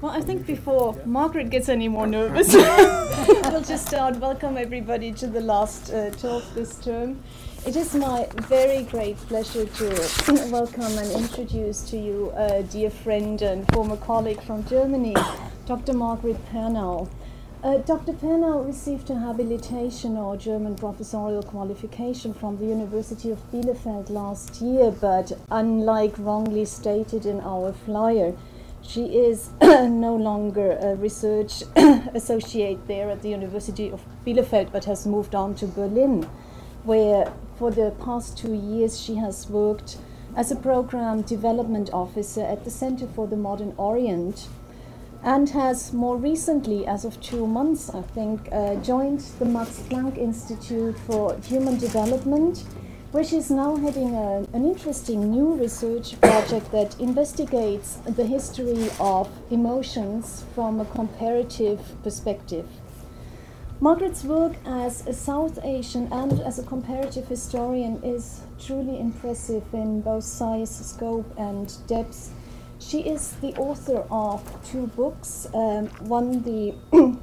Well, I think before Margaret gets any more nervous, we'll just start. Welcome everybody to the last talk this term. It is my very great pleasure to welcome and introduce to you a dear friend and former colleague from Germany, Dr. Margaret Pernau. Dr. Pernau received a habilitation or German professorial qualification from the University of Bielefeld last year, but unlike wrongly stated in our flyer, she is no longer a research associate there at the University of Bielefeld, but has moved on to Berlin, where for the past 2 years she has worked as a program development officer at the Center for the Modern Orient, and has more recently, as of 2 months, I think, joined the Max Planck Institute for Human Development, where she's now heading an interesting new research project that investigates the history of emotions from a comparative perspective. Margaret's work as a South Asian and as a comparative historian is truly impressive in both size, scope, and depth. She is the author of 2 books, one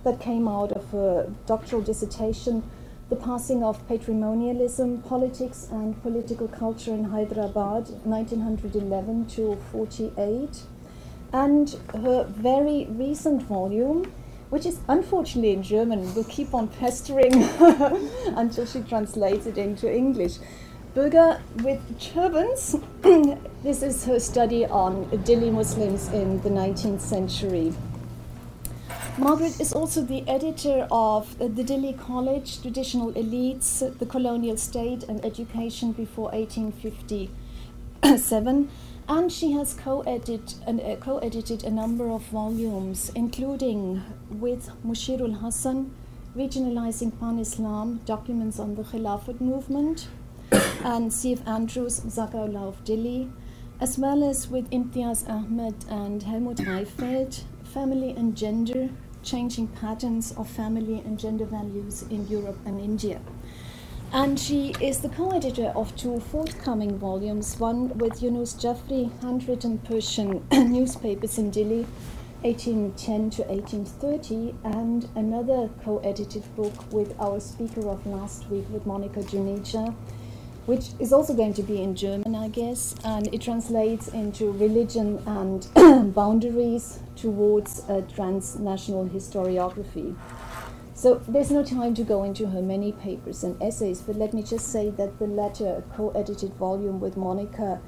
that came out of a doctoral dissertation, The Passing of Patrimonialism, Politics and Political Culture in Hyderabad, 1911–48, and her very recent volume, which is unfortunately in German. We'll keep on pestering until she translates it into English. Bürger with Turbans. This is her study on Delhi Muslims in the 19th century. Margaret is also the editor of the Delhi College, Traditional Elites, the Colonial State and Education Before 1857, and she has co-edited a number of volumes, including with Mushirul Hassan, Regionalizing Pan-Islam, Documents on the Khilafat Movement, and C. F. Andrews, Zaka Ullah of Delhi, as well as with Intiaz Ahmed and Helmut Reifeld, Family and Gender, Changing Patterns of Family and Gender Values in Europe and India. And she is the co-editor of 2 forthcoming volumes, one with Yunus Jafri, Handwritten Persian Newspapers in Delhi, 1810–1830, and another co-edited book with our speaker of last week, with Monica Junica, which is also going to be in German, I guess, and it translates into Religion and Boundaries Towards a Transnational Historiography. So there's no time to go into her many papers and essays, but let me just say that the latter co-edited volume with Monica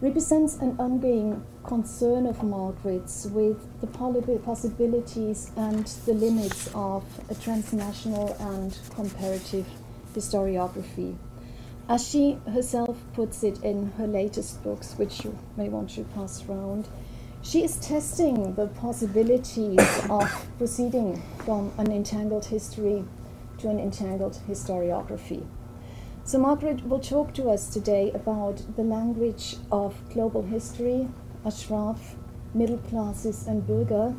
represents an ongoing concern of Margaret's with the possibilities and the limits of a transnational and comparative historiography, as she herself puts it in her latest books, which you may want to pass round. She is testing the possibilities of proceeding from an entangled history to an entangled historiography. So Margaret will talk to us today about the language of global history, Ashraf, middle classes and Bürger,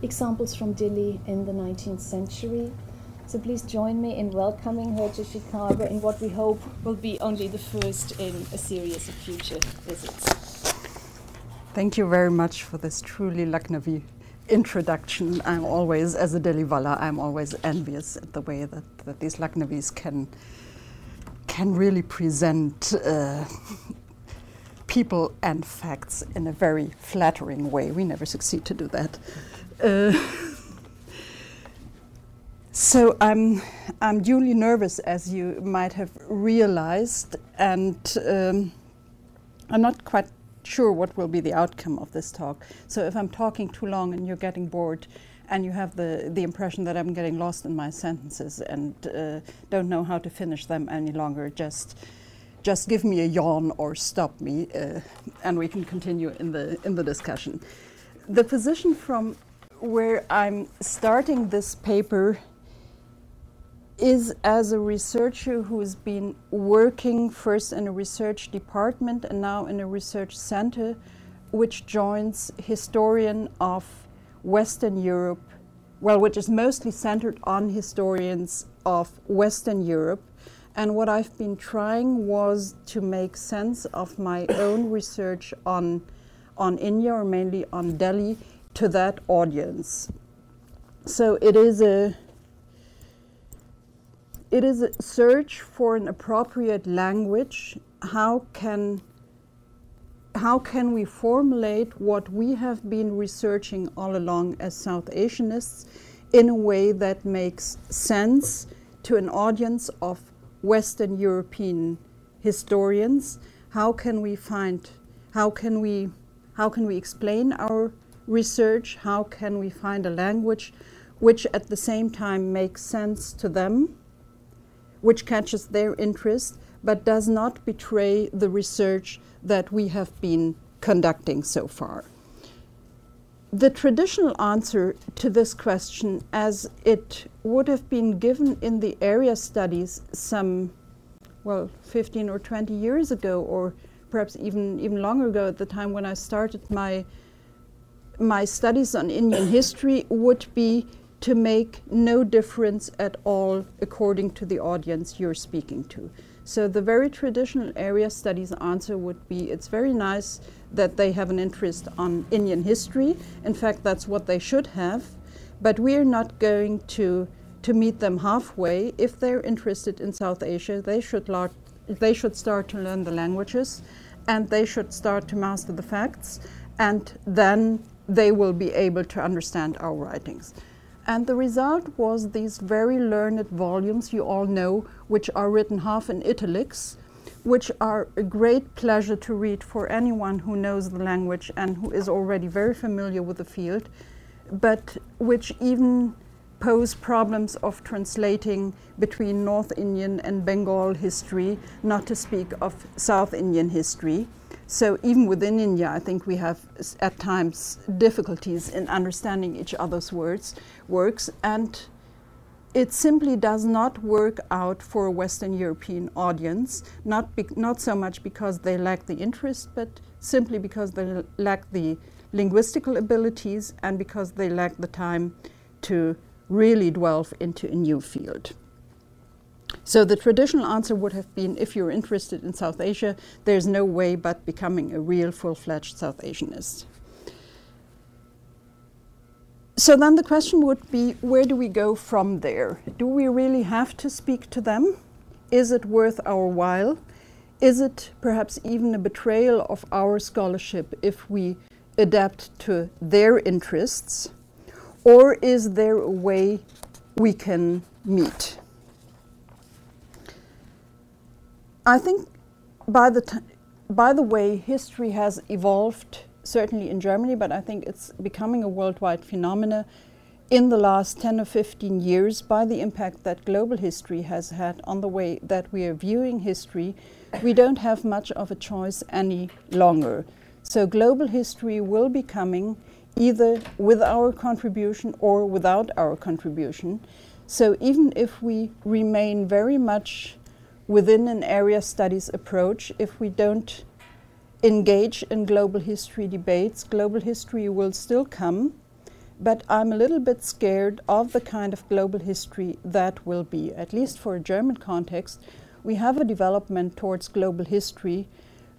examples from Delhi in the 19th century. So please join me in welcoming her to Chicago in what we hope will be only the first in a series of future visits. Thank you very much for this truly Lucknowi introduction. I'm always, as a Delhiwala, I'm always envious at the way that these Lucknowis can really present people and facts in a very flattering way. We never succeed to do that. So I'm duly nervous, as you might have realized, and I'm not quite sure what will be the outcome of this talk. So if I'm talking too long and you're getting bored and you have the impression that I'm getting lost in my sentences and don't know how to finish them any longer, just give me a yawn or stop me, and we can continue in the discussion. The position from where I'm starting this paper is as a researcher who's been working first in a research department and now in a research center, which joins historian of Western Europe, well, which is mostly centered on historians of Western Europe. And what I've been trying was to make sense of my own research on India, or mainly on Delhi, to that audience. So it is a search for an appropriate language. How can we formulate what we have been researching all along as South Asianists in a way that makes sense to an audience of Western European historians? How can we explain our research? How can we find a language which at the same time makes sense to them, which catches their interest, but does not betray the research that we have been conducting so far? The traditional answer to this question, as it would have been given in the area studies some, well, 15 or 20 years ago, or perhaps even longer ago at the time when I started my studies on Indian history, would be to make no difference at all according to the audience you're speaking to. So the very traditional area studies answer would be, it's very nice that they have an interest on Indian history. In fact, that's what they should have. But we are not going to meet them halfway. If they're interested in South Asia, they should start to learn the languages, and they should start to master the facts, and then they will be able to understand our writings. And the result was these very learned volumes you all know, which are written half in italics, which are a great pleasure to read for anyone who knows the language and who is already very familiar with the field, but which even pose problems of translating between North Indian and Bengal history, not to speak of South Indian history. So even within India, I think we have at times difficulties in understanding each other's works, and it simply does not work out for a Western European audience, not so much because they lack the interest, but simply because they lack the linguistical abilities and because they lack the time to really delve into a new field. So the traditional answer would have been, if you're interested in South Asia, there's no way but becoming a real full-fledged South Asianist. So then the question would be, where do we go from there? Do we really have to speak to them? Is it worth our while? Is it perhaps even a betrayal of our scholarship if we adapt to their interests? Or is there a way we can meet? I think, by the way, history has evolved, certainly in Germany, but I think it's becoming a worldwide phenomenon in the last 10 or 15 years by the impact that global history has had on the way that we are viewing history. We don't have much of a choice any longer. So global history will be coming either with our contribution or without our contribution. So even if we remain very much within an area studies approach, if we don't engage in global history debates, global history will still come, but I'm a little bit scared of the kind of global history that will be. At least for a German context, we have a development towards global history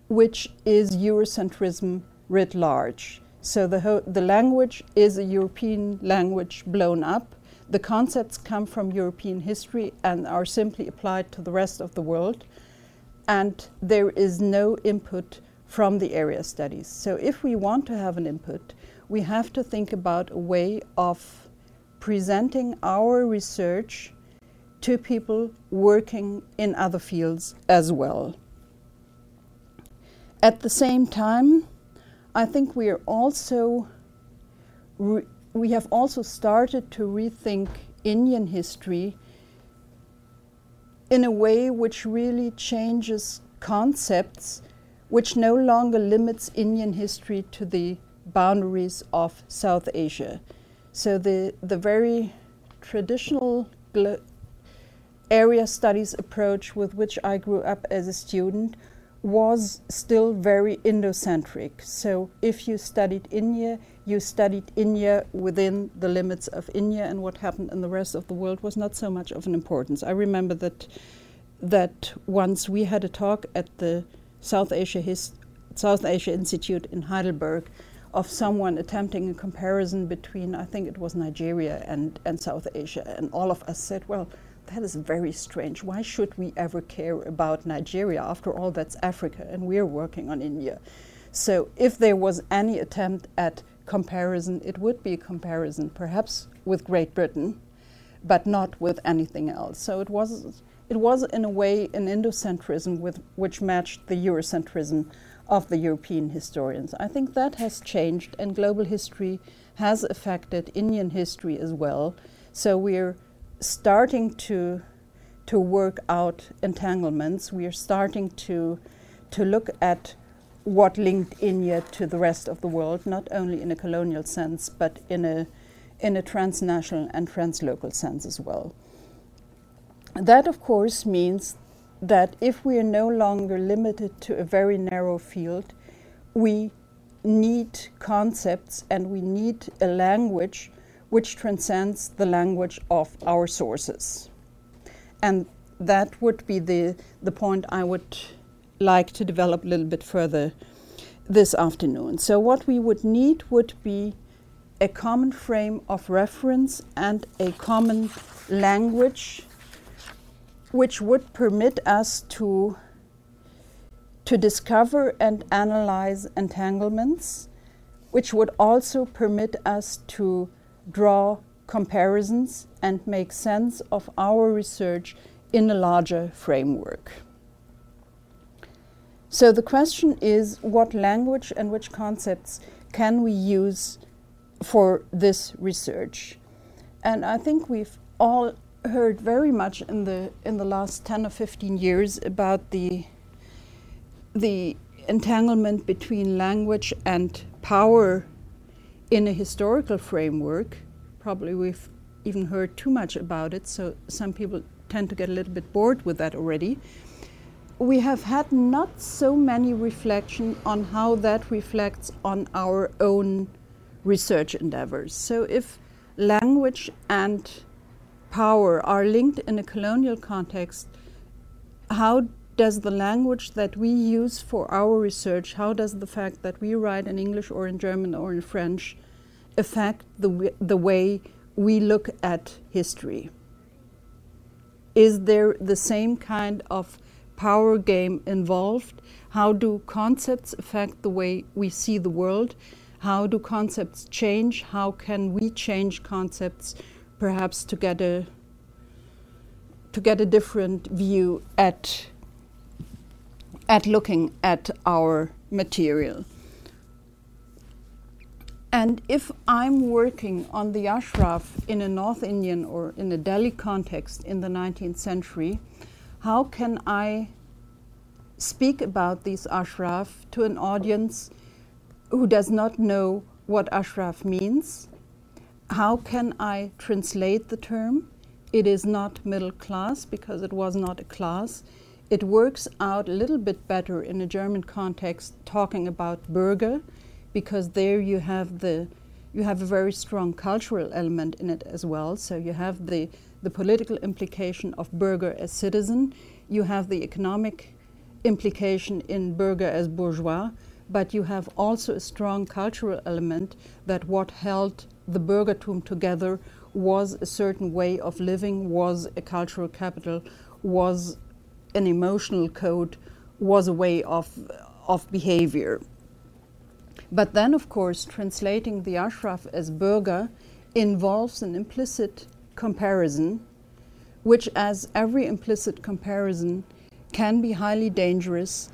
which is Eurocentrism writ large. So the language is a European language blown up. The concepts come from European history and are simply applied to the rest of the world, and there is no input from the area studies. So if we want to have an input, we have to think about a way of presenting our research to people working in other fields as well. At the same time, I think we are also we have also started to rethink Indian history in a way which really changes concepts, which no longer limits Indian history to the boundaries of South Asia. So the very traditional area studies approach with which I grew up as a student was still very Indo-centric. So if you studied India, you studied India within the limits of India, and what happened in the rest of the world was not so much of an importance. I remember that once we had a talk at the South Asia Institute in Heidelberg, of someone attempting a comparison between, I think it was Nigeria and South Asia, and all of us said, well, that is very strange. Why should we ever care about Nigeria? After all, that's Africa, and we're working on India. So if there was any attempt at comparison, it would be a comparison perhaps with Great Britain, but not with anything else. So it was in a way an Indocentrism which matched the Eurocentrism of the European historians. I think that has changed, and global history has affected Indian history as well. So we're starting to work out entanglements. We are starting to look at what linked India to the rest of the world, not only in a colonial sense, but in a transnational and translocal sense as well. That, of course, means that if we are no longer limited to a very narrow field, we need concepts and we need a language which transcends the language of our sources. And that would be the point I would like to develop a little bit further this afternoon. So what we would need would be a common frame of reference and a common language which would permit us to discover and analyze entanglements, which would also permit us to draw comparisons and make sense of our research in a larger framework. So the question is, what language and which concepts can we use for this research? And I think we've all heard very much in the last 10 or 15 years about the entanglement between language and power in a historical framework. Probably we've even heard too much about it, so some people tend to get a little bit bored with that already. We have had not so many reflection on how that reflects on our own research endeavors. So if language and power are linked in a colonial context, how does the language that we use for our research, how does the fact that we write in English or in German or in French affect the way we look at history? Is there the same kind of power game involved? How do concepts affect the way we see the world? How do concepts change? How can we change concepts, perhaps to get a different view at looking at our material? And if I'm working on the Ashraf in a North Indian or in a Delhi context in the 19th century, how can I speak about these Ashraf to an audience who does not know what Ashraf means? How can I translate the term? It is not middle class because it was not a class. It works out a little bit better in a German context talking about Bürger, because there you have a very strong cultural element in it as well. So you have the political implication of Bürger as citizen. You have the economic implication in Bürger as bourgeois. But you have also a strong cultural element that what held the Bürgertum together was a certain way of living, was a cultural capital, was an emotional code, was a way of behavior. But then, of course, translating the Ashraf as Bürger involves an implicit comparison, which, as every implicit comparison, can be highly dangerous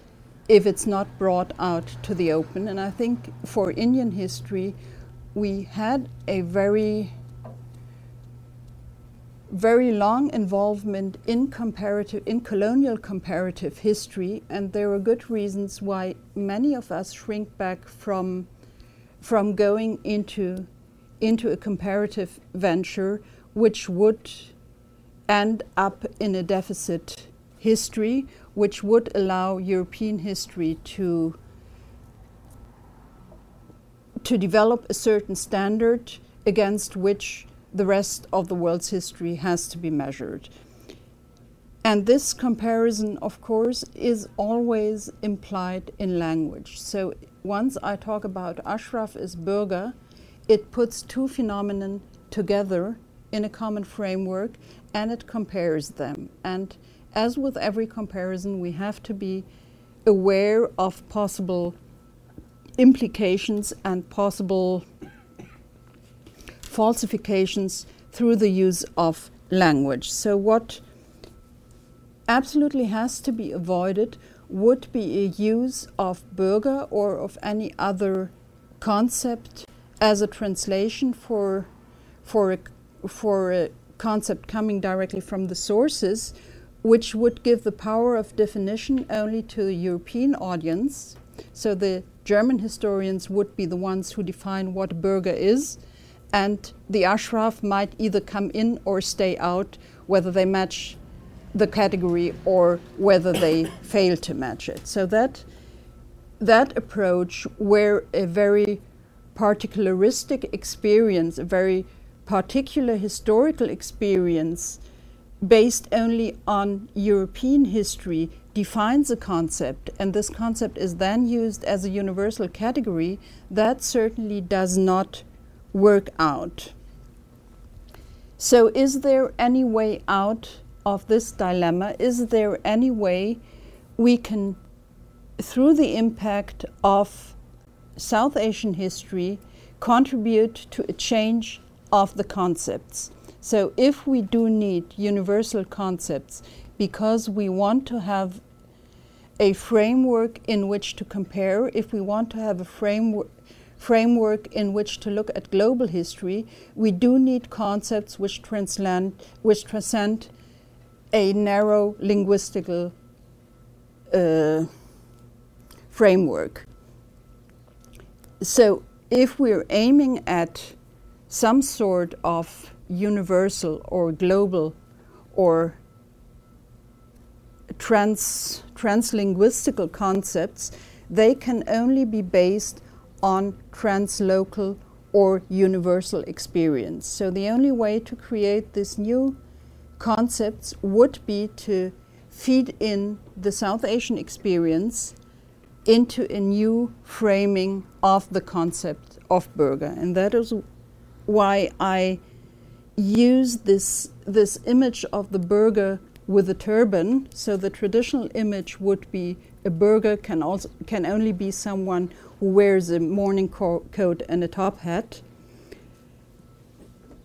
if it's not brought out to the open. And I think for Indian history, we had a very, very long involvement in colonial comparative history, and there are good reasons why many of us shrink back from going into a comparative venture, which would end up in a deficit history, which would allow European history to develop a certain standard against which the rest of the world's history has to be measured. And this comparison, of course, is always implied in language. So Once I talk about Ashraf is Bürger, it puts two phenomena together in a common framework and it compares them. And as with every comparison, we have to be aware of possible implications and possible falsifications through the use of language. So what absolutely has to be avoided would be a use of Bürger or of any other concept as a translation for a concept coming directly from the sources, which would give the power of definition only to the European audience. So the German historians would be the ones who define what Bürger is, and the Ashraf might either come in or stay out, whether they match the category or whether they fail to match it. So that approach, where a very particularistic experience, a very particular historical experience based only on European history, defines a concept, and this concept is then used as a universal category, that certainly does not work out. So is there any way out of this dilemma? Is there any way we can, through the impact of South Asian history, contribute to a change of the concepts? So if we do need universal concepts because we want to have a framework in which to compare, if we want to have a framework in which to look at global history, we do need concepts which transcend a narrow linguistical framework. So if we're aiming at some sort of universal or global or translinguistical concepts, they can only be based on translocal or universal experience. So the only way to create these new concepts would be to feed in the South Asian experience into a new framing of the concept of Bürger. And that is why I use this image of the Bürger with a turban. So the traditional image would be a Bürger can only be someone who wears a morning coat and a top hat.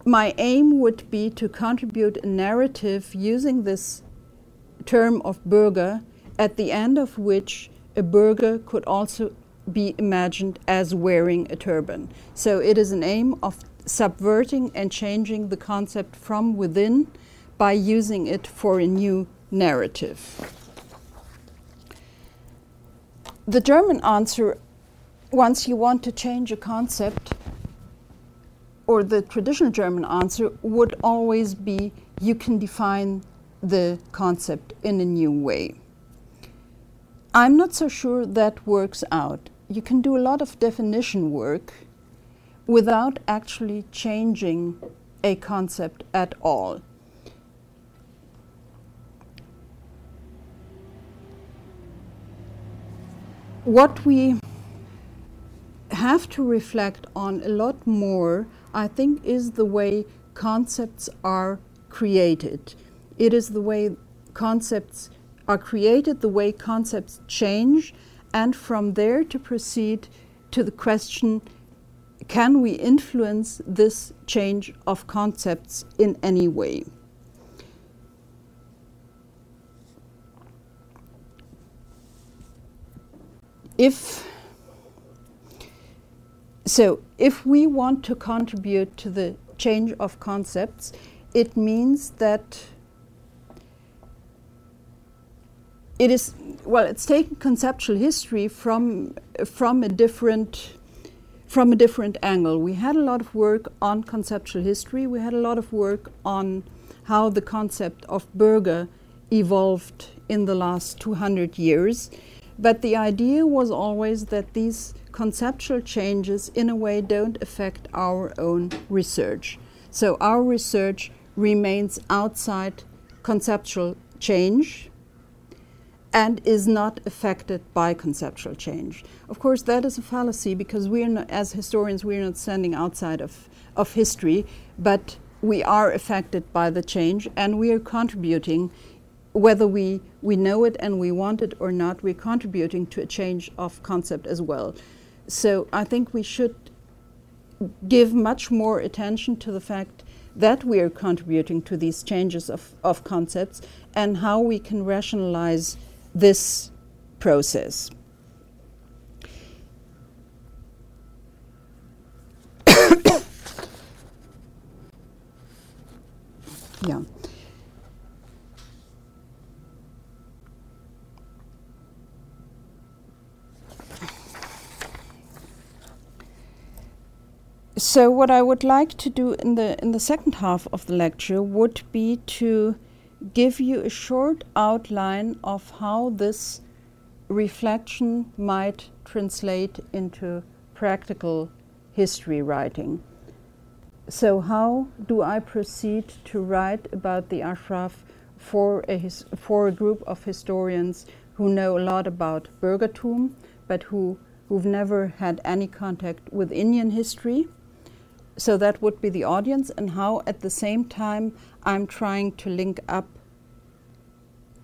My aim would be to contribute a narrative using this term of Bürger, at the end of which a Bürger could also be imagined as wearing a turban. So it is an aim of subverting and changing the concept from within by using it for a new narrative. The German answer, once you want to change a concept, or the traditional German answer would always be, you can define the concept in a new way. I'm not so sure that works out. You can do a lot of definition work without actually changing a concept at all. What we have to reflect on a lot more, I think, is the way concepts are created. It is the way concepts are created, the way concepts change, and from there to proceed to the question, can we influence this change of concepts in any way? If we want to contribute to the change of concepts, it means that it is, well, it's taking conceptual history from a different angle. We had a lot of work on conceptual history. We had a lot of work on how the concept of Bürger evolved in the last 200 years. But the idea was always that these conceptual changes, in a way, don't affect our own research. So our research remains outside conceptual change, and is not affected by conceptual change. Of course, that is a fallacy, because we are not, as historians, we are not standing outside of history, but we are affected by the change, and we are contributing, whether we know it and we want it or not, we're contributing to a change of concept as well. So I think we should give much more attention to the fact that we are contributing to these changes of concepts and how we can rationalize this process. Yeah. So what I would like to do in the second half of the lecture would be to give you a short outline of how this reflection might translate into practical history writing. So how do I proceed to write about the Ashraf for a group of historians who know a lot about Bürgertum, but who've never had any contact with Indian history? So that would be the audience, and how at the same time I'm trying to link up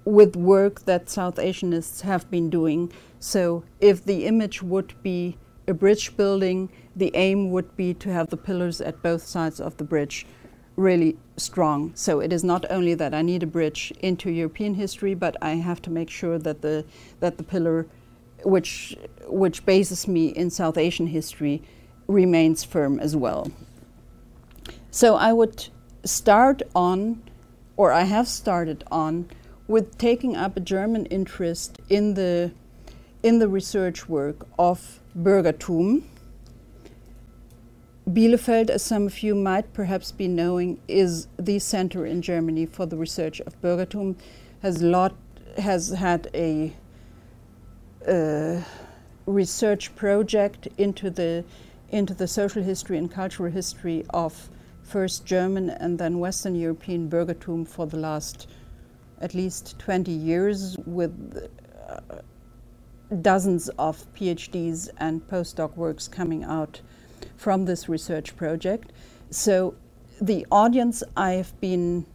with work that South Asianists have been doing. So if the image would be a bridge building, the aim would be to have the pillars at both sides of the bridge really strong. So it is not only that I need a bridge into European history, but I have to make sure that the pillar which bases me in South Asian history remains firm as well. So I would start on, or I have started on, with taking up a German interest in the research work of Bürgertum. Bielefeld, as some of you might perhaps be knowing, is the center in Germany for the research of Bürgertum. Has had a research project into the social history and cultural history of first German and then Western European Bürgertum for the last at least 20 years, with dozens of PhDs and postdoc works coming out from this research project. So the audience I've been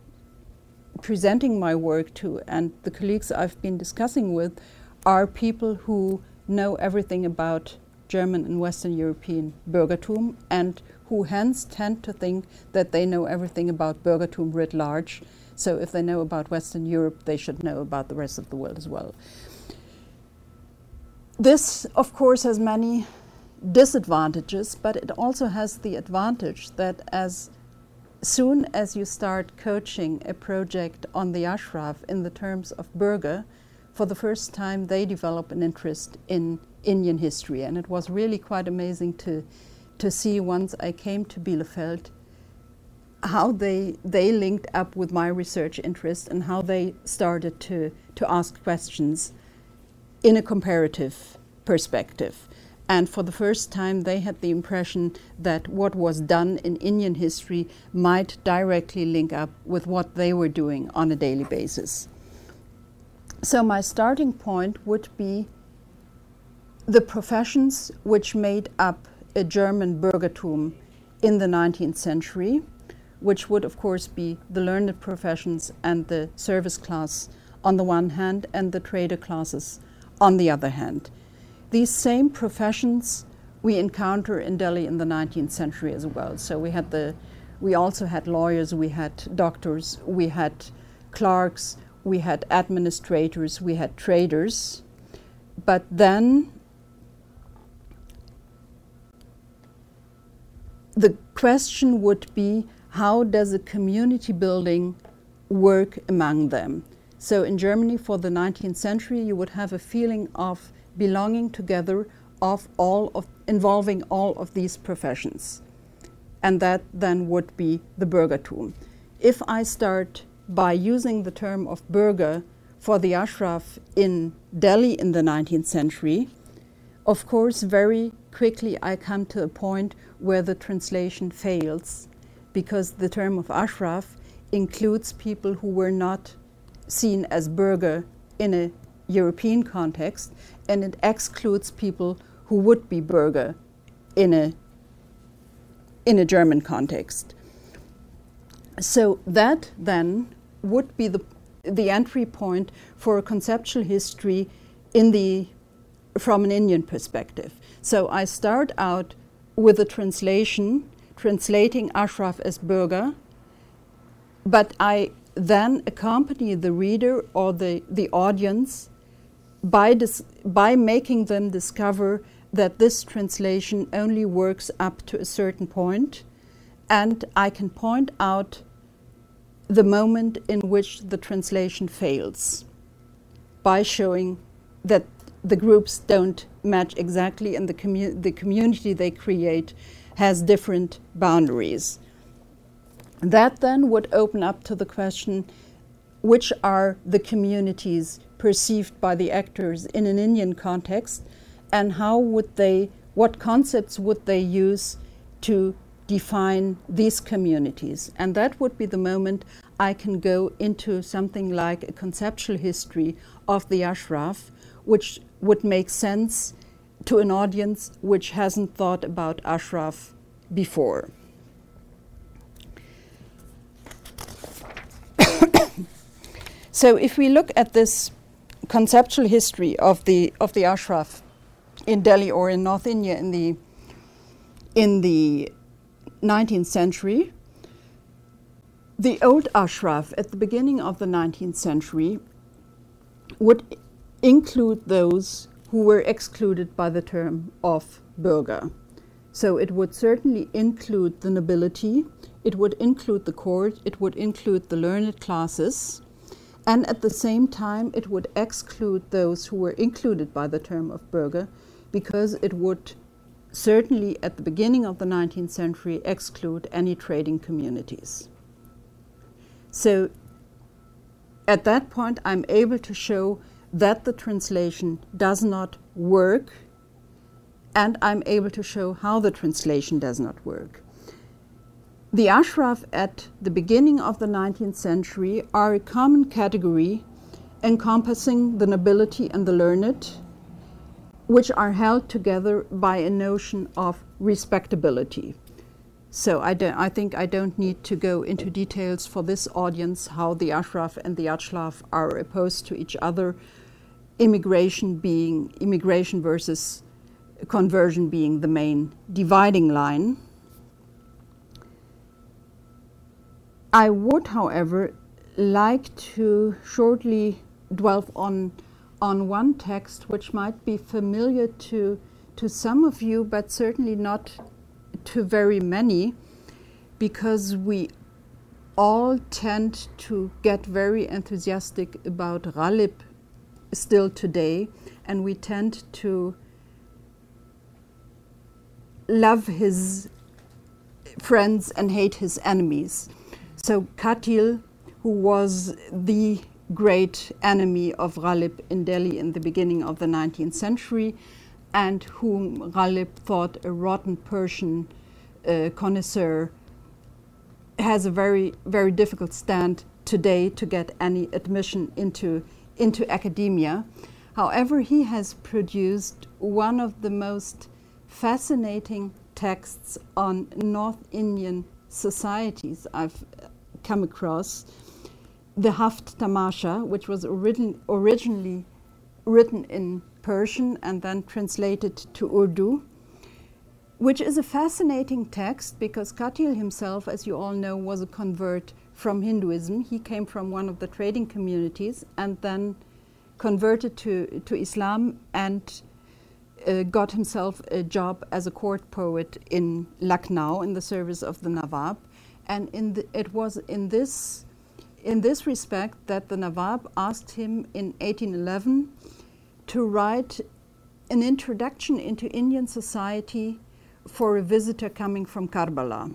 presenting my work to and the colleagues I've been discussing with are people who know everything about German and Western European Bürgertum, and who hence tend to think that they know everything about Bürgertum writ large. So if they know about Western Europe, they should know about the rest of the world as well. This, of course, has many disadvantages, but it also has the advantage that as soon as you start coaching a project on the Ashraf in the terms of Bürger, for the first time they develop an interest in Indian history. And it was really quite amazing to see, once I came to Bielefeld, how they linked up with my research interest and how they started to ask questions in a comparative perspective. And for the first time they had the impression that what was done in Indian history might directly link up with what they were doing on a daily basis. So my starting point would be the professions which made up a German Bürgertum in the 19th century, which would of course be the learned professions and the service class on the one hand and the trader classes on the other hand. These same professions we encounter in Delhi in the 19th century as well. So we also had lawyers, we had doctors, we had clerks, we had administrators, we had traders, but then the question would be, how does a community building work among them? So in Germany for the 19th century you would have a feeling of belonging together involving all of these professions, and that then would be the Bürgertum. If I start by using the term of Bürger for the Ashraf in Delhi in the 19th century, of course very quickly I come to a point where the translation fails, because the term of Ashraf includes people who were not seen as Bürger in a European context, and it excludes people who would be Bürger in a German context. So that then would be the entry point for a conceptual history from an Indian perspective. So I start out with a translation, translating Ashraf as Bürger, but I then accompany the reader or the audience by making them discover that this translation only works up to a certain point, and I can point out the moment in which the translation fails by showing that the groups don't match exactly and the community they create has different boundaries. That then would open up to the question, which are the communities perceived by the actors in an Indian context, and what concepts would they use to define these communities? And that would be the moment I can go into something like a conceptual history of the Ashraf, which would make sense to an audience which hasn't thought about Ashraf before. So if we look at this conceptual history of the Ashraf in Delhi or in North India in the 19th century, the old Ashraf at the beginning of the 19th century would include those who were excluded by the term of Bürger. So it would certainly include the nobility, it would include the court, it would include the learned classes, and at the same time it would exclude those who were included by the term of Bürger, because it would certainly at the beginning of the 19th century exclude any trading communities. So at that point I'm able to show that the translation does not work, and I'm able to show how the translation does not work. The Ashraf at the beginning of the 19th century are a common category encompassing the nobility and the learned, which are held together by a notion of respectability. So I think I don't need to go into details for this audience how the Ashraf and the Achlaf are opposed to each other, immigration versus conversion being the main dividing line. I would, however, like to shortly dwell on one text which might be familiar to some of you, but certainly not to very many, because we all tend to get very enthusiastic about Ghalib still today, and we tend to love his friends and hate his enemies. So Khatil, who was the great enemy of Ghalib in Delhi in the beginning of the 19th century, and whom Ghalib thought a rotten Persian connoisseur, has a very, very difficult stand today to get any admission into academia. However, he has produced one of the most fascinating texts on North Indian societies I've come across, the Haft Tamasha, which was originally written in Persian and then translated to Urdu, which is a fascinating text because Khatil himself, as you all know, was a convert from Hinduism. He came from one of the trading communities and then converted to Islam and got himself a job as a court poet in Lucknow in the service of the Nawab. And it was in this respect that the Nawab asked him in 1811 to write an introduction into Indian society for a visitor coming from Karbala.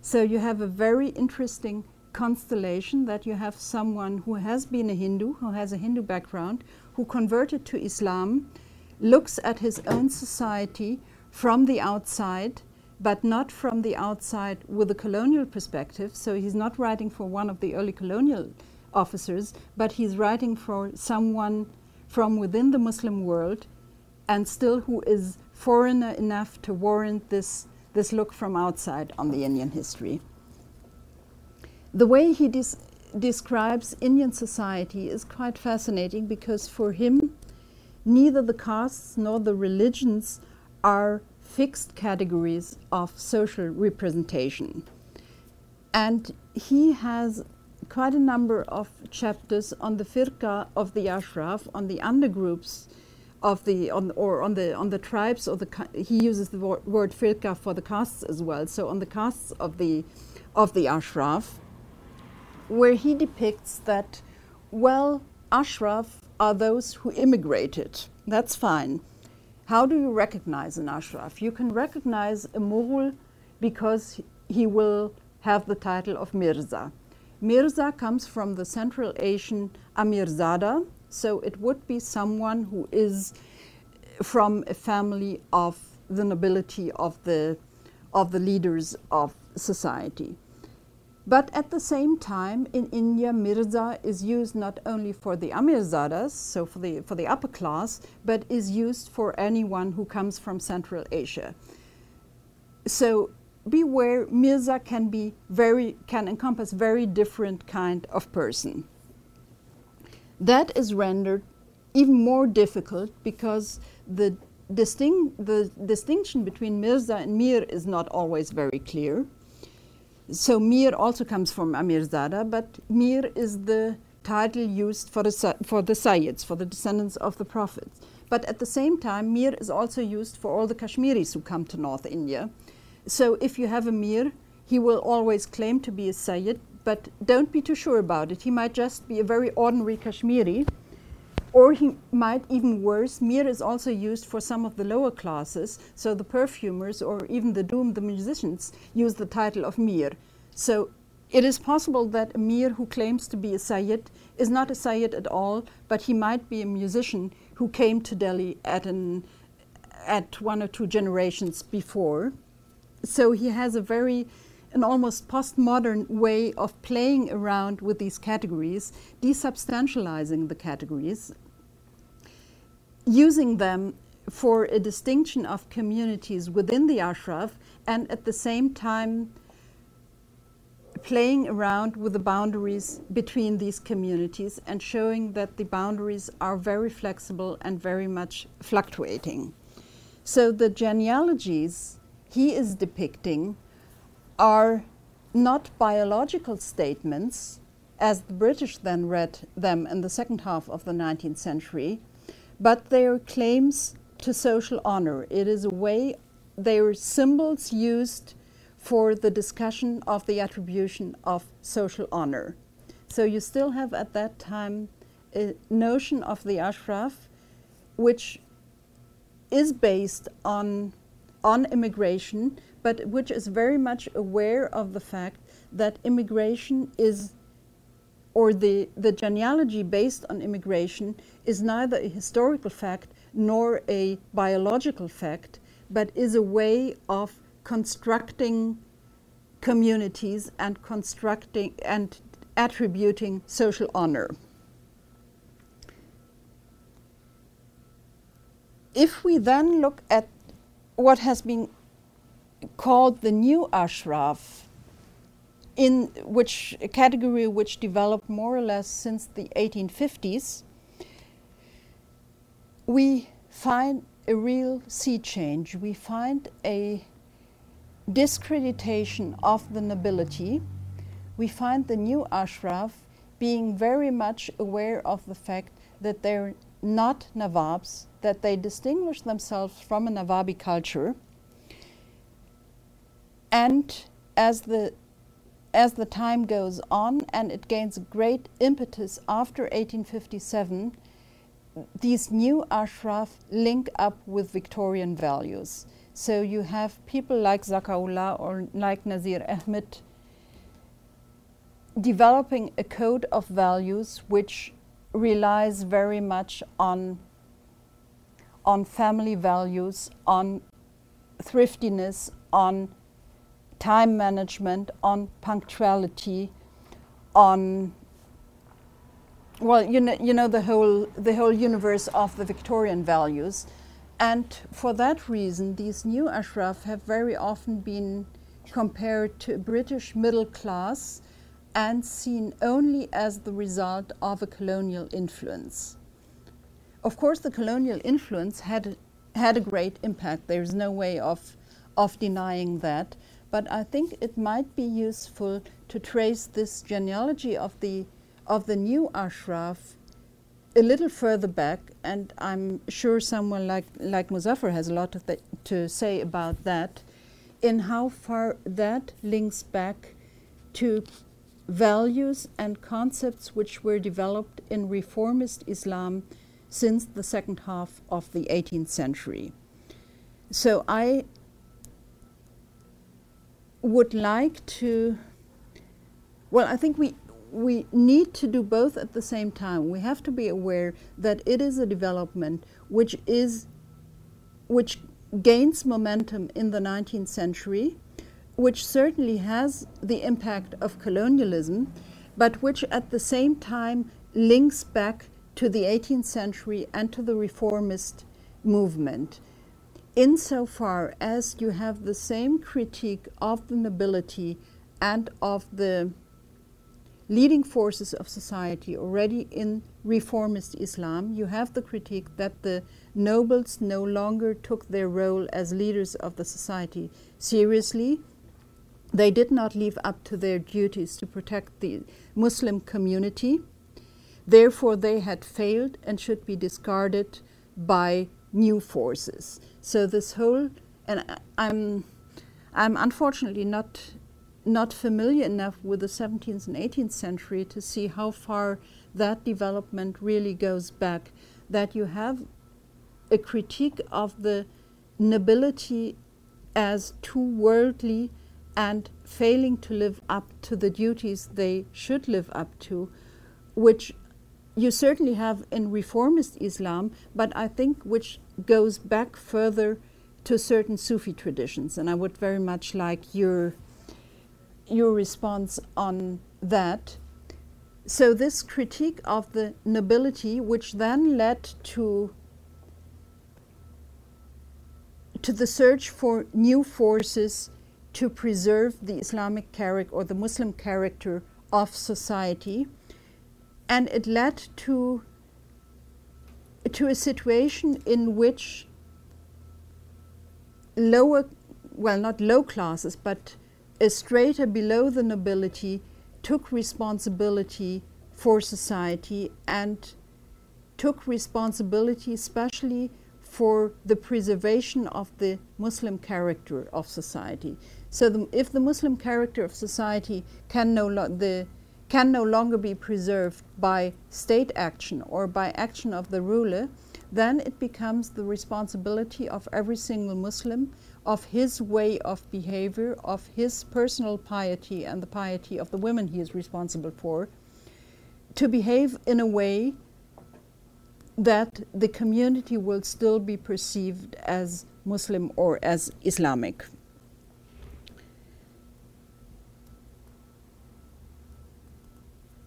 So you have a very interesting constellation that you have someone who has been a Hindu, who has a Hindu background, who converted to Islam, looks at his own society from the outside, but not from the outside with a colonial perspective. So he's not writing for one of the early colonial officers, but he's writing for someone from within the Muslim world and still who is foreigner enough to warrant this look from outside on the Indian history. The way he describes Indian society is quite fascinating, because for him neither the castes nor the religions are fixed categories of social representation. And he has quite a number of chapters on the firqa of the Ashraf, on the undergroups of the, on the tribes, or the, he uses the word firqa for the castes as well, so on the castes of the Ashraf, where he depicts that, well, Ashraf are those who immigrated. That's fine. How do you recognize an Ashraf? You can recognize a Mughal because he will have the title of Mirza. Mirza comes from the Central Asian Amirzada, so it would be someone who is from a family of the nobility, of the leaders of society. But at the same time, in India, Mirza is used not only for the Amirzadas, so for the upper class, but is used for anyone who comes from Central Asia. So beware, Mirza can encompass very different kind of person. That is rendered even more difficult because the distinction between Mirza and Mir is not always very clear. So Mir also comes from Amirzada, but Mir is the title used for the Sayyids, for the descendants of the prophets. But at the same time, Mir is also used for all the Kashmiris who come to North India. So if you have a Mir, he will always claim to be a Sayyid, but don't be too sure about it. He might just be a very ordinary Kashmiri, or he might, even worse, Mir is also used for some of the lower classes, so the perfumers or even the doomed, the musicians, use the title of Mir. So it is possible that a Mir who claims to be a Sayyid is not a Sayyid at all, but he might be a musician who came to Delhi at one or two generations before. So he has an almost postmodern way of playing around with these categories, desubstantializing the categories, using them for a distinction of communities within the Ashraf, and at the same time playing around with the boundaries between these communities and showing that the boundaries are very flexible and very much fluctuating. So the genealogies he is depicting are not biological statements, as the British then read them in the second half of the 19th century, but they are claims to social honor. It is a way, they are symbols used for the discussion of the attribution of social honor. So you still have at that time a notion of the Ashraf, which is based on immigration, but which is very much aware of the fact that immigration is, or the genealogy based on immigration is neither a historical fact nor a biological fact, but is a way of constructing communities and constructing and attributing social honor. If we then look at what has been called the new Ashraf, in which a category which developed more or less since the 1850s, we find a real sea change. We find a discreditation of the nobility. We find the new Ashraf being very much aware of the fact that they're not Nawabs, that they distinguish themselves from a Nawabi culture. And as the time goes on and it gains great impetus after 1857, these new Ashraf link up with Victorian values. So you have people like Zaka Ullah or like Nazir Ahmed developing a code of values which relies very much on family values, on thriftiness, on time management, on punctuality, on well, you know the whole universe of the Victorian values, and for that reason, these new Ashraf have very often been compared to British middle class and seen only as the result of a colonial influence. Of course, the colonial influence had a great impact. There is no way of denying that. But I think it might be useful to trace this genealogy of the new Ashraf a little further back, and I'm sure someone like Muzaffar has a lot to say about that, in how far that links back to values and concepts which were developed in reformist Islam since the second half of the 18th century. So I would like to, well, I think we need to do both at the same time. We have to be aware that it is a development which gains momentum in the 19th century, which certainly has the impact of colonialism, but which at the same time links back to the 18th century and to the reformist movement, insofar as you have the same critique of the nobility and of the leading forces of society already in reformist Islam. You have the critique that the nobles no longer took their role as leaders of the society seriously. They did not live up to their duties to protect the Muslim community. Therefore, they had failed and should be discarded by new forces. So this whole, and I'm unfortunately not familiar enough with the 17th and 18th century to see how far that development really goes back, that you have a critique of the nobility as too worldly and failing to live up to the duties they should live up to, which you certainly have in reformist Islam, but I think which goes back further to certain Sufi traditions. And I would very much like your response on that. So this critique of the nobility, which then led to the search for new forces to preserve the Islamic character or the Muslim character of society, and it led to a situation in which lower, well, not low classes, but a strata below the nobility took responsibility for society and took responsibility especially for the preservation of the Muslim character of society. So if the Muslim character of society can no longer be preserved by state action or by action of the ruler, then it becomes the responsibility of every single Muslim, of his way of behavior, of his personal piety and the piety of the women he is responsible for, to behave in a way that the community will still be perceived as Muslim or as Islamic.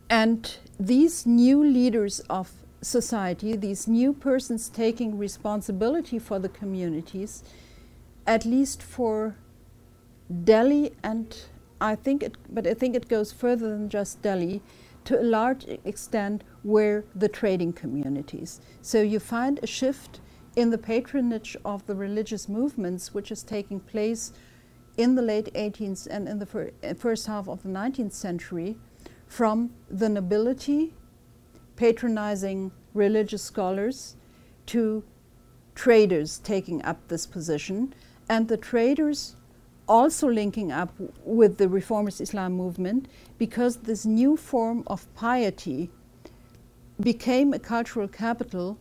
And these new leaders of society, these new persons taking responsibility for the communities, at least for Delhi, and I think it goes further than just Delhi, to a large extent were the trading communities. So you find a shift in the patronage of the religious movements which is taking place in the late 18th and in the first half of the 19th century, from the nobility patronizing religious scholars to traders taking up this position, and the traders also linking up with the reformist Islam movement, because this new form of piety became a cultural capital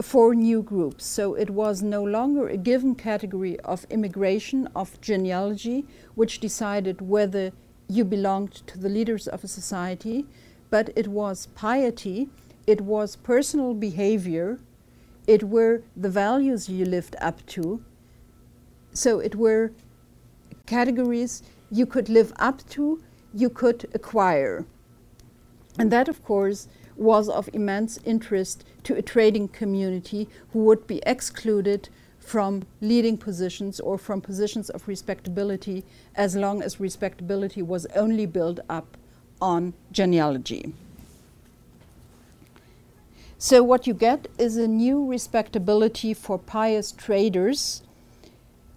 for new groups. So it was no longer a given category of immigration, of genealogy, which decided whether you belonged to the leaders of a society, but it was piety, it was personal behavior, it were the values you lived up to. So it were categories you could live up to, you could acquire. And that, of course, was of immense interest to a trading community who would be excluded from leading positions or from positions of respectability as long as respectability was only built up on genealogy. So what you get is a new respectability for pious traders,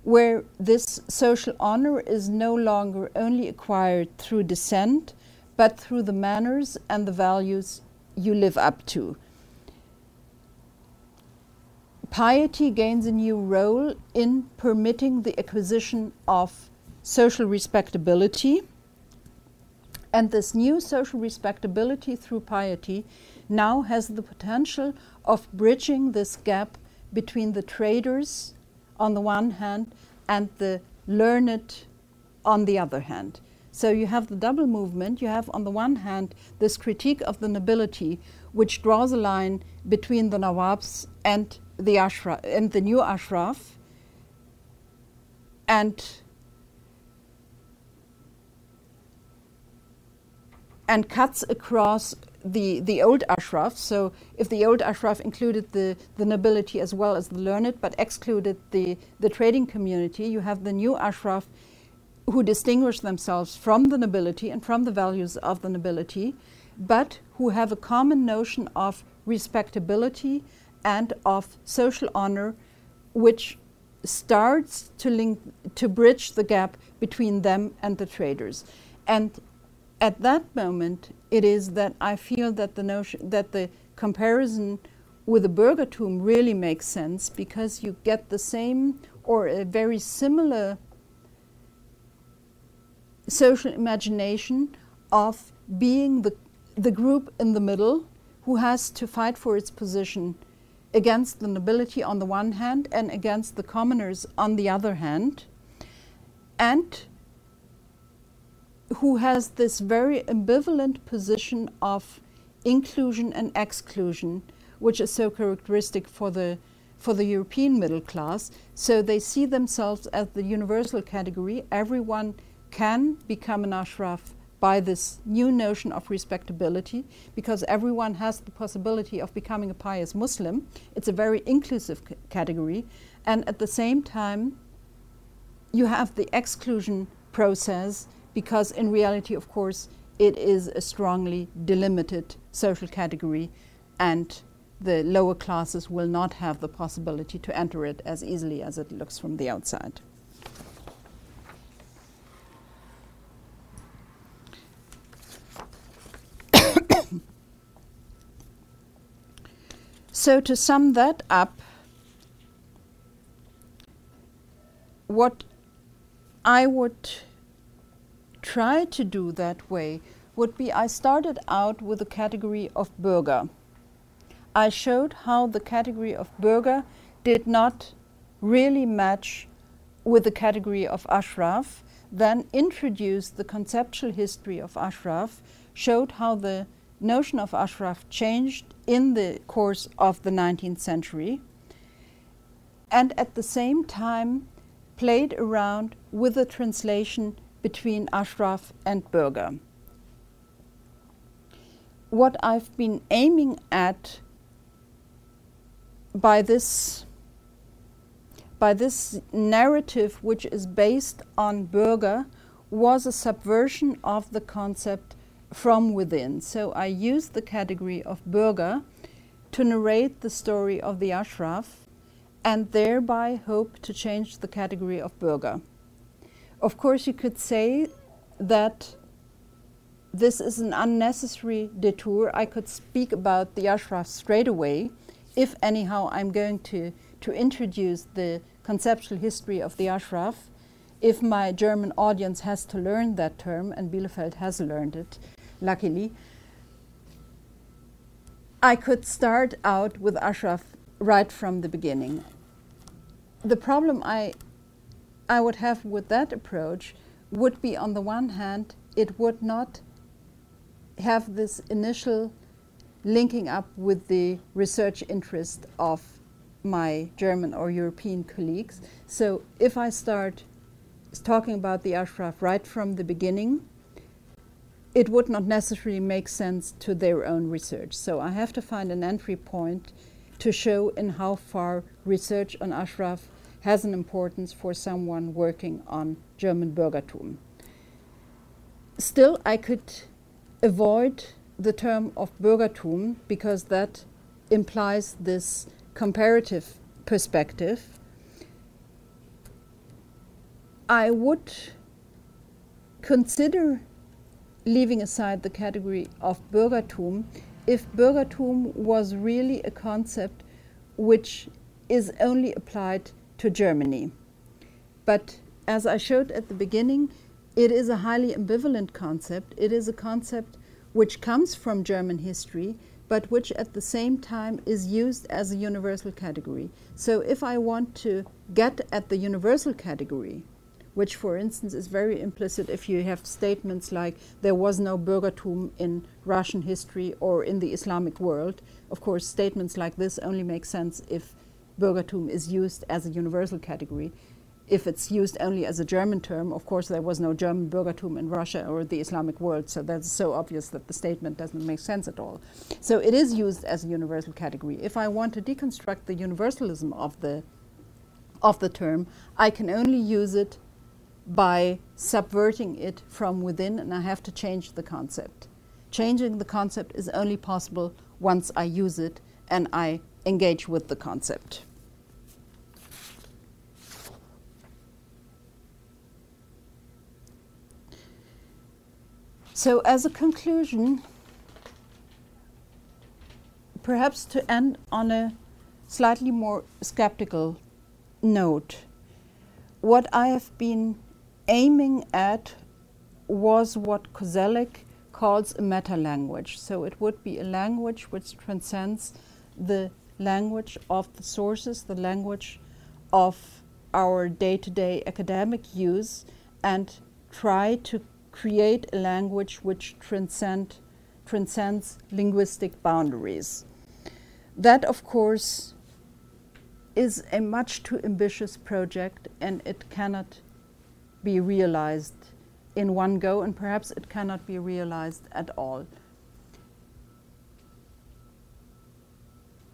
where this social honor is no longer only acquired through descent, but through the manners and the values you live up to. Piety gains a new role in permitting the acquisition of social respectability, and this new social respectability through piety now has the potential of bridging this gap between the traders on the one hand and the learned on the other hand. So you have the double movement. You have on the one hand this critique of the nobility, which draws a line between the Nawabs and the Ashraf and the new Ashraf, and cuts across the old Ashraf. So if the old Ashraf included the nobility as well as the learned, but excluded the trading community, you have the new Ashraf who distinguish themselves from the nobility and from the values of the nobility, but who have a common notion of respectability and of social honor, which starts to bridge the gap between them and the traders. And at that moment, it is that I feel that the comparison with the Bürgertum really makes sense, because you get the same or a very similar social imagination of being the group in the middle who has to fight for its position against the nobility on the one hand and against the commoners on the other hand, and who has this very ambivalent position of inclusion and exclusion, which is so characteristic for the European middle class. So they see themselves as the universal category. Everyone can become an Ashraf by this new notion of respectability, because everyone has the possibility of becoming a pious Muslim. It's a very inclusive category. And at the same time, you have the exclusion process, because in reality, of course, it is a strongly delimited social category, and the lower classes will not have the possibility to enter it as easily as it looks from the outside. So to sum that up, what I would try to do that way would be, I started out with the category of Bürger. I showed how the category of Bürger did not really match with the category of Ashraf, then introduced the conceptual history of Ashraf, showed how the notion of Ashraf changed in the course of the 19th century, and at the same time played around with the translation between Ashraf and Bürger. What I've been aiming at by this narrative, which is based on Bürger, was a subversion of the concept from within. So I used the category of Bürger to narrate the story of the Ashraf, and thereby hope to change the category of Bürger. Of course, you could say that this is an unnecessary detour. I could speak about the Ashraf straight away. If anyhow I'm going to introduce the conceptual history of the Ashraf, if my German audience has to learn that term, and Bielefeld has learned it, luckily, I could start out with Ashraf right from the beginning. The problem I would have with that approach would be, on the one hand, it would not have this initial linking up with the research interest of my German or European colleagues. So if I start talking about the Ashraf right from the beginning, it would not necessarily make sense to their own research. So I have to find an entry point to show in how far research on Ashraf has an importance for someone working on German Bürgertum. Still, I could avoid the term of Bürgertum because that implies this comparative perspective. I would consider leaving aside the category of Bürgertum if Bürgertum was really a concept which is only applied to Germany. But as I showed at the beginning, it is a highly ambivalent concept. It is a concept which comes from German history, but which at the same time is used as a universal category. So if I want to get at the universal category, which for instance is very implicit if you have statements like there was no Bürgertum in Russian history or in the Islamic world. Of course, statements like this only make sense if Bürgertum is used as a universal category. If it's used only as a German term, of course there was no German Bürgertum in Russia or the Islamic world, so that's so obvious that the statement doesn't make sense at all. So it is used as a universal category. If I want to deconstruct the universalism of the term, I can only use it by subverting it from within, and I have to change the concept. Changing the concept is only possible once I use it and I engage with the concept. So as a conclusion, perhaps to end on a slightly more skeptical note, what I have been aiming at was what Kozelik calls a meta-language. So it would be a language which transcends the language of the sources, the language of our day-to-day academic use, and try to create a language which transcends linguistic boundaries. That, of course, is a much too ambitious project, and it cannot be realized in one go, and perhaps it cannot be realized at all.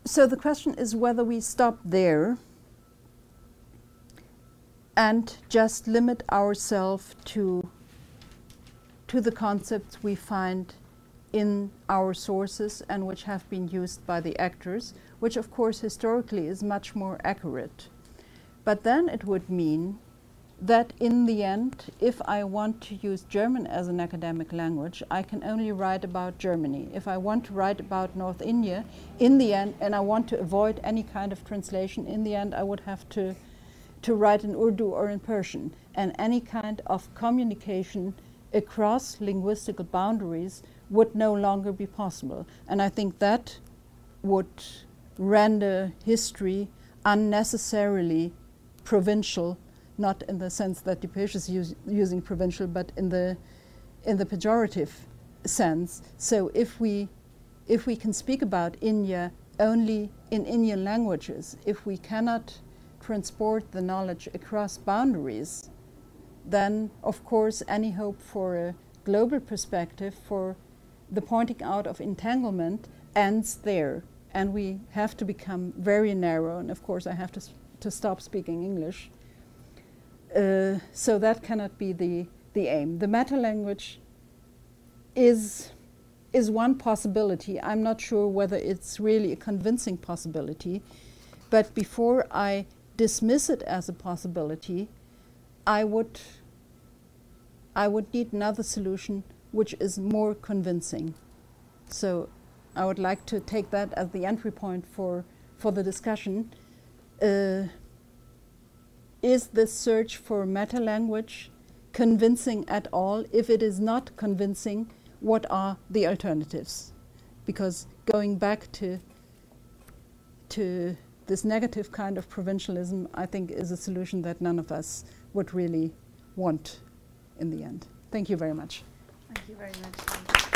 So the question is whether we stop there and just limit ourselves to the concepts we find in our sources and which have been used by the actors, which of course historically is much more accurate. But then it would mean that in the end, if I want to use German as an academic language, I can only write about Germany. If I want to write about North India, in the end, and I want to avoid any kind of translation, in the end I would have to write in Urdu or in Persian, and any kind of communication across linguistic boundaries would no longer be possible. And I think that would render history unnecessarily provincial, not in the sense that Dipesh is using provincial, but in the pejorative sense. So if we can speak about India only in Indian languages, if we cannot transport the knowledge across boundaries, then of course any hope for a global perspective, for the pointing out of entanglement, ends there. And we have to become very narrow, and of course I have to stop speaking English. So that cannot be the aim. The meta-language is one possibility. I'm not sure whether it's really a convincing possibility, but before I dismiss it as a possibility, I would need another solution which is more convincing. So I would like to take that as the entry point for the discussion. Is this search for meta-language convincing at all? If it is not convincing, what are the alternatives? Because going back to this negative kind of provincialism, I think, is a solution that none of us would really want in the end. Thank you very much. Thank you very much.